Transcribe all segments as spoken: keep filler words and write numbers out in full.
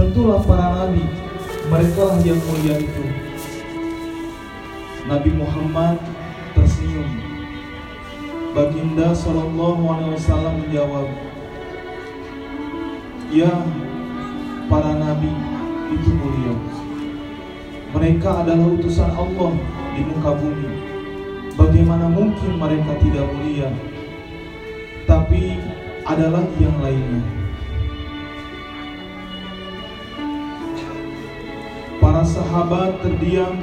tentulah para nabi, merekalah yang mulia itu. Nabi Muhammad tersenyum. Baginda Sallallahu Alaihi Wasallam menjawab, ya, para nabi itu mulia. Mereka adalah utusan Allah di muka bumi. Bagaimana mungkin mereka tidak mulia? Tapi ada lagi yang lainnya. Para sahabat terdiam,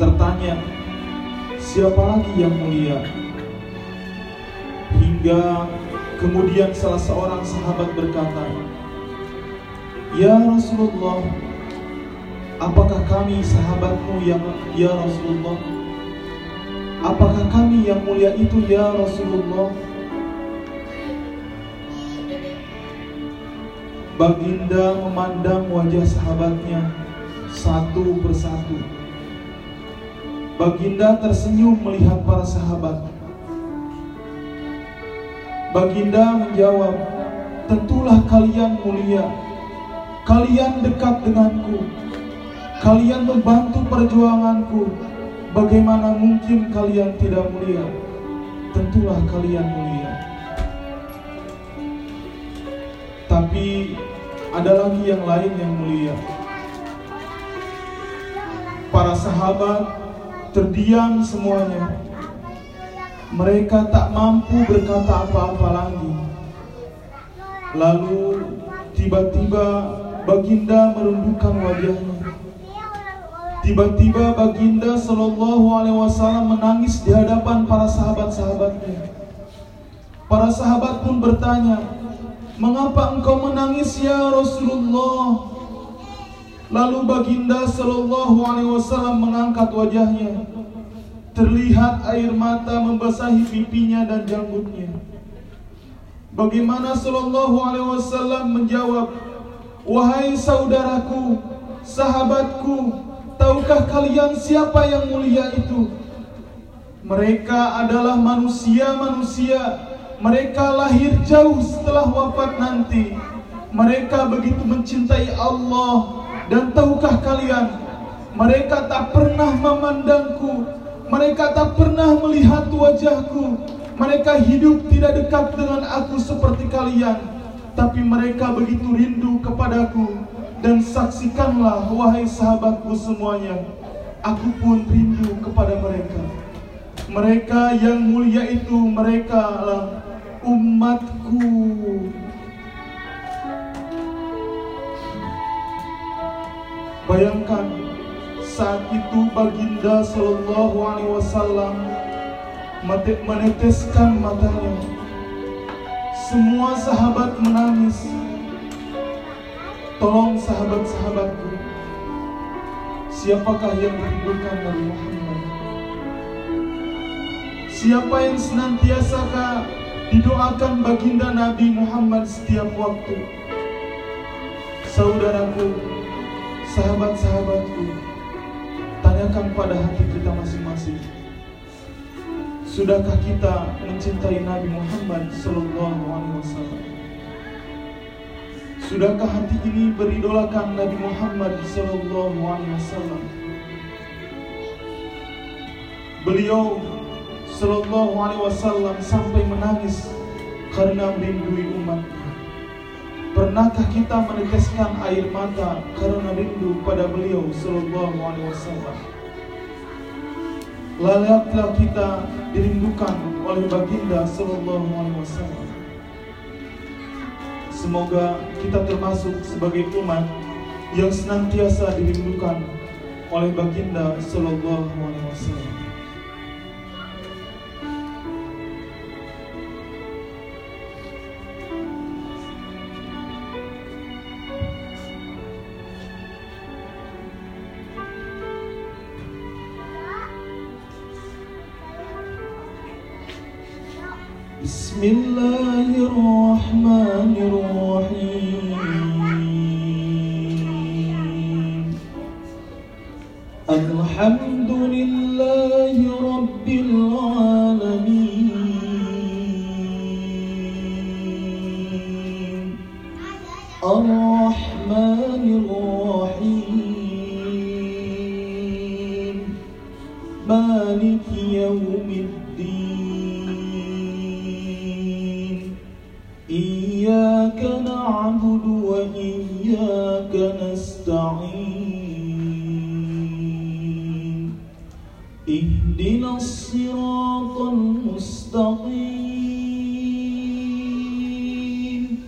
tertanya, siapa lagi yang mulia? Hingga kemudian salah seorang sahabat berkata, ya Rasulullah, apakah kami sahabatmu yang, ya Rasulullah? Apakah kami yang mulia itu, ya Rasulullah? Baginda memandang wajah sahabatnya satu persatu. Baginda tersenyum melihat para sahabat. Baginda menjawab, tentulah kalian mulia. Kalian dekat denganku. Kalian membantu perjuanganku. Bagaimana mungkin kalian tidak mulia? Tentulah kalian mulia. Tapi ada lagi yang lain yang mulia. Para sahabat terdiam semuanya. Mereka tak mampu berkata apa-apa lagi. Lalu tiba-tiba Baginda merundukkan wajahnya. Tiba-tiba Baginda Sallallahu Alaihi Wasallam menangis di hadapan para sahabat-sahabatnya. Para sahabat pun bertanya, mengapa engkau menangis ya Rasulullah? Lalu Baginda Sallallahu Alaihi Wasallam mengangkat wajahnya. Terlihat air mata membasahi pipinya dan janggutnya. Bagaimana Sallallahu Alaihi Wasallam menjawab, wahai saudaraku, sahabatku, tahukah kalian siapa yang mulia itu? Mereka adalah manusia-manusia. Mereka lahir jauh setelah wafat nanti. Mereka begitu mencintai Allah. Dan tahukah kalian, mereka tak pernah memandangku. Mereka tak pernah melihat wajahku. Mereka hidup tidak dekat dengan aku seperti kalian. Tapi mereka begitu rindu kepadaku. Dan saksikanlah, wahai sahabatku semuanya, aku pun rindu kepada mereka. Mereka yang mulia itu, mereka lah umatku. Bayangkan, saat itu Baginda Sallallahu Alaihi Wasallam meneteskan matanya. Semua sahabat menangis. Tolong sahabat-sahabatku, siapakah yang merindukan Nabi Muhammad? Siapa yang senantiasa didoakan Baginda Nabi Muhammad setiap waktu? Saudaraku, sahabat-sahabatku, tanyakan pada hati kita masing-masing. Sudahkah kita mencintai Nabi Muhammad Sallallahu Alaihi Wasallam? Sudahkah hati ini beridolakan Nabi Muhammad Sallallahu Alaihi Wasallam? Beliau Sallallahu Alaihi Wasallam sampai menangis karena merindui umatnya. Pernahkah kita meneteskan air mata karena rindu pada beliau Sallallahu Alaihi Wasallam? Layaklah kita dirindukan oleh Baginda Sallallahu Alaihi Wasallam. Semoga kita termasuk sebagai umat yang senantiasa dirindukan oleh Baginda Sallallahu Alaihi Wasallam. Bismillahirrahmanirrahim. Alhamdulillahi Rabbil Alamin. Ar-Rahmanir وإياك نستعين اهدنا الصراط المستقيم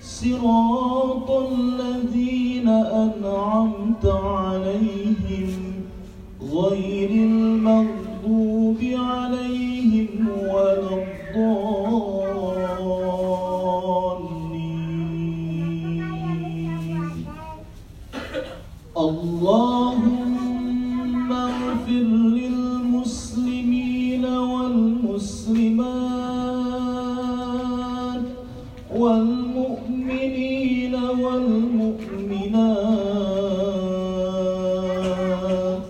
صراط الذين أنعمت عليهم غير المغضوب عليهم ولا الضالين. اللهم اغفر للمسلمين والمسلمات والمؤمنين والمؤمنات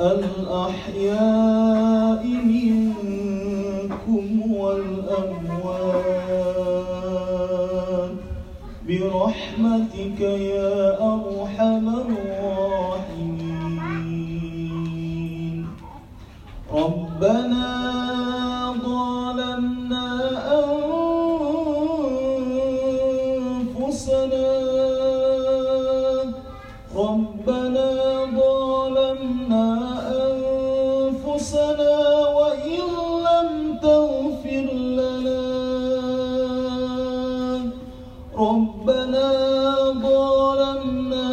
الأحياء منكم والأموات برحمتك يا أرحم الراحمين. ربنا ظلمنا أنفسنا ربنا ظلمنا أنفسنا وإن لم تغفر لنا ربنا ظلمنا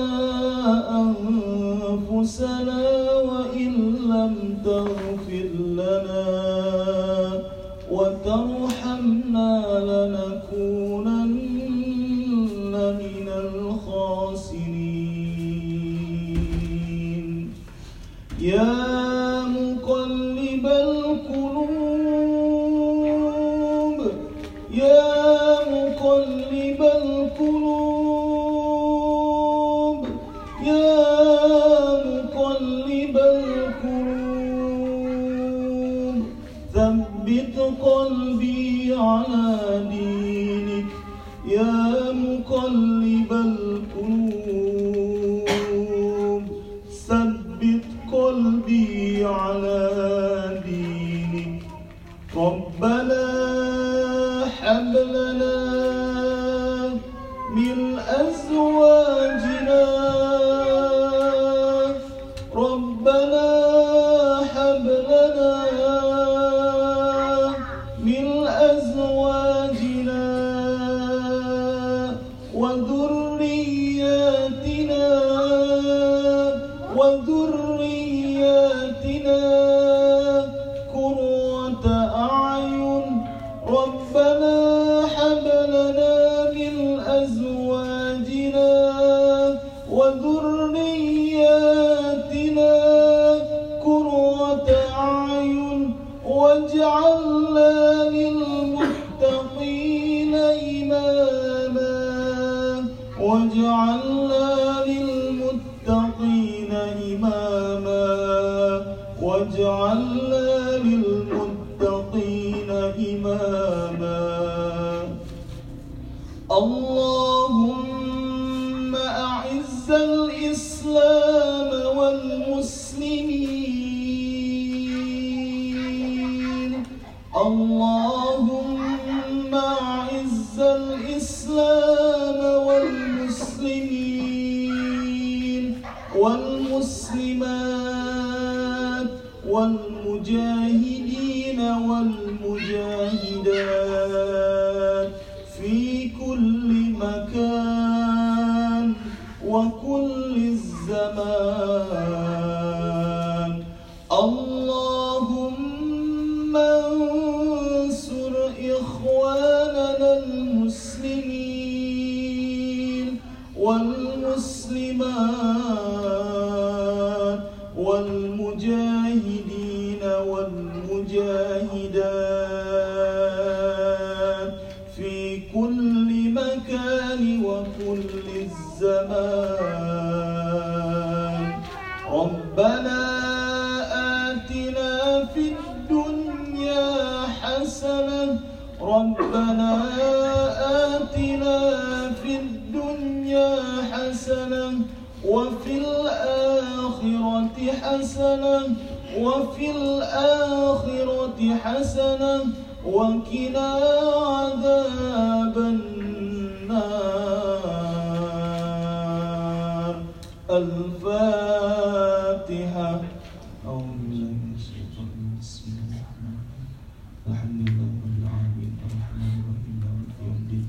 أنفسنا وإن لم تغفر لنا وترحمنا لنكونن من الخاسرين. يا قلبي على دينك يا مقلب القلوب ثبت قلبي على دينك. ربنا هب لنا من أزواجنا ربنا هب لنا من أزواجنا وذرياتنا وذرياتنا قرة أعين. ربنا هب لنا من أزواجنا وذرياتنا قرة أعين واجعلنا واجعلنا للمتقين إماما واجعلنا للمتقين إماما. اللهم أعز الإسلام والمسلمين اللهم أعز الإسلام والمسلمين والمسلمات والمجاهدين والمجاهدات في كل مكان وكل الزمان. اللهم انصر إخواننا المسلمين والمسلمات والمجاهدين والمجاهدات في كل مكان وكل الزمان. ربنا آتنا في الدنيا حسنة ربنا آتنا في الدنيا حسنة وفي الآخرة حسنة وفي الآخرة حسنة وقنا عذاب النار. الفاتحة. أعوذ بالله من الشيطان الرجيم، بسم الله الرحمن الرحيم، الحمد لله رب العالمين، الرحمن الرحيم، مالك يوم الدين،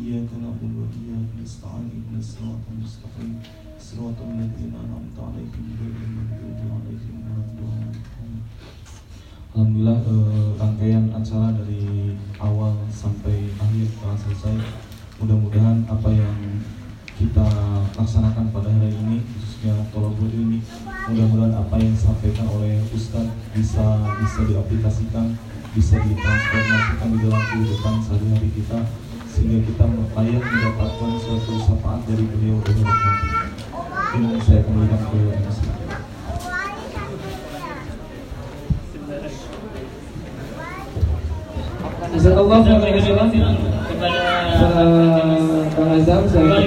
إياك نعبد وإياك نستعين، اهدنا الصراط المستقيم، صراط الذين أنعمت عليهم غير المغضوب عليهم ولا الضالين. Alhamdulillah, eh, rangkaian acara dari awal sampai akhir telah selesai. Mudah-mudahan apa yang kita laksanakan pada hari ini, khususnya tolabul ilmi, mudah-mudahan apa yang disampaikan oleh Ustadz bisa bisa diaplikasikan, bisa ditransformasikan di dalam kehidupan sehari-hari kita, sehingga kita layak mendapatkan suatu syafaat dari beliau dan nanti. Ini saya kembalikan ke Ustadz. Bismillahirrahmanirrahim. Kang Azam, saya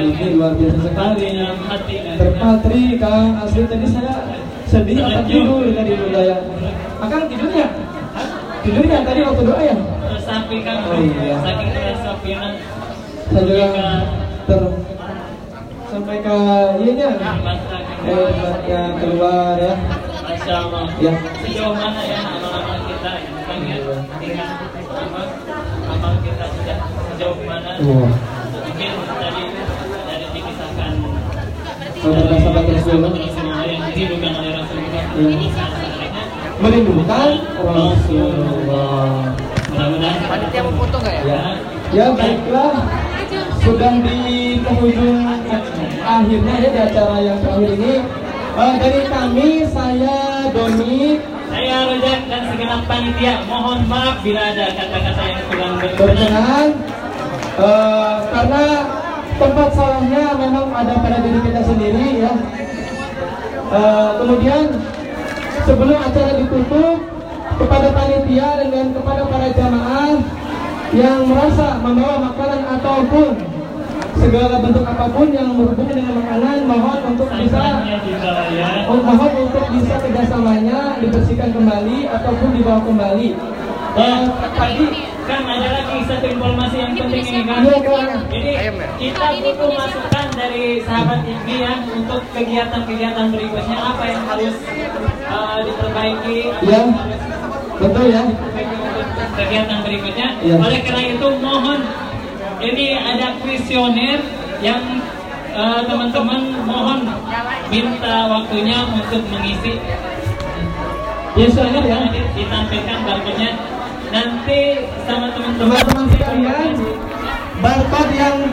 ini luar biasa sekali. Terpatri Kang Asri tadi saya sedih akan tidur tadi dulu ya. Akan tidurnya? Tidurnya tadi waktu doa ya? Saking Kang, saking kesapian. Saya juga ter sampai ke ianya. Hebatnya keluar ya. Masya Allah. Ya. Sejauh mana ya amal-amal kita? Tinggal amal kita sudah sejauh mana? Mungkin tadi dari dikisahkan sahabat-sahabat Rasulullah yang dirindukan oleh Rasulullah, merindukan Rasulullah. Mudah-mudahan panitia mau foto nggak ya? Ya baiklah, sudah di penghujung akhirnya ya di acara yang terakhir ini. Dari kami, saya Doni, saya Rojak dan segenap panitia, mohon maaf bila ada kata-kata yang kurang berkenan, uh, karena tempat salahnya memang ada pada diri kita sendiri ya. Uh, kemudian sebelum acara ditutup, kepada panitia dan kepada para jamaah yang merasa membawa makanan ataupun segala bentuk apapun yang berhubungan dengan makanan, mohon untuk bisa mohon untuk bisa kerjasamanya dibersihkan kembali ataupun dibawa kembali. Dan tadi kan ada lagi satu informasi yang penting ini kan. Jadi kita butuh masukan dari sahabat I B I ya, untuk kegiatan-kegiatan berikutnya apa yang harus uh, diperbaiki, apa yang harus betul ya untuk kegiatan berikutnya. Ya. Oleh karena itu mohon, ini ada kuesioner yang teman-teman uh, mohon minta waktunya untuk mengisi. Kuesioner ya, ditampilkan barcode-nya nanti sama teman-teman sekalian. Barcode yang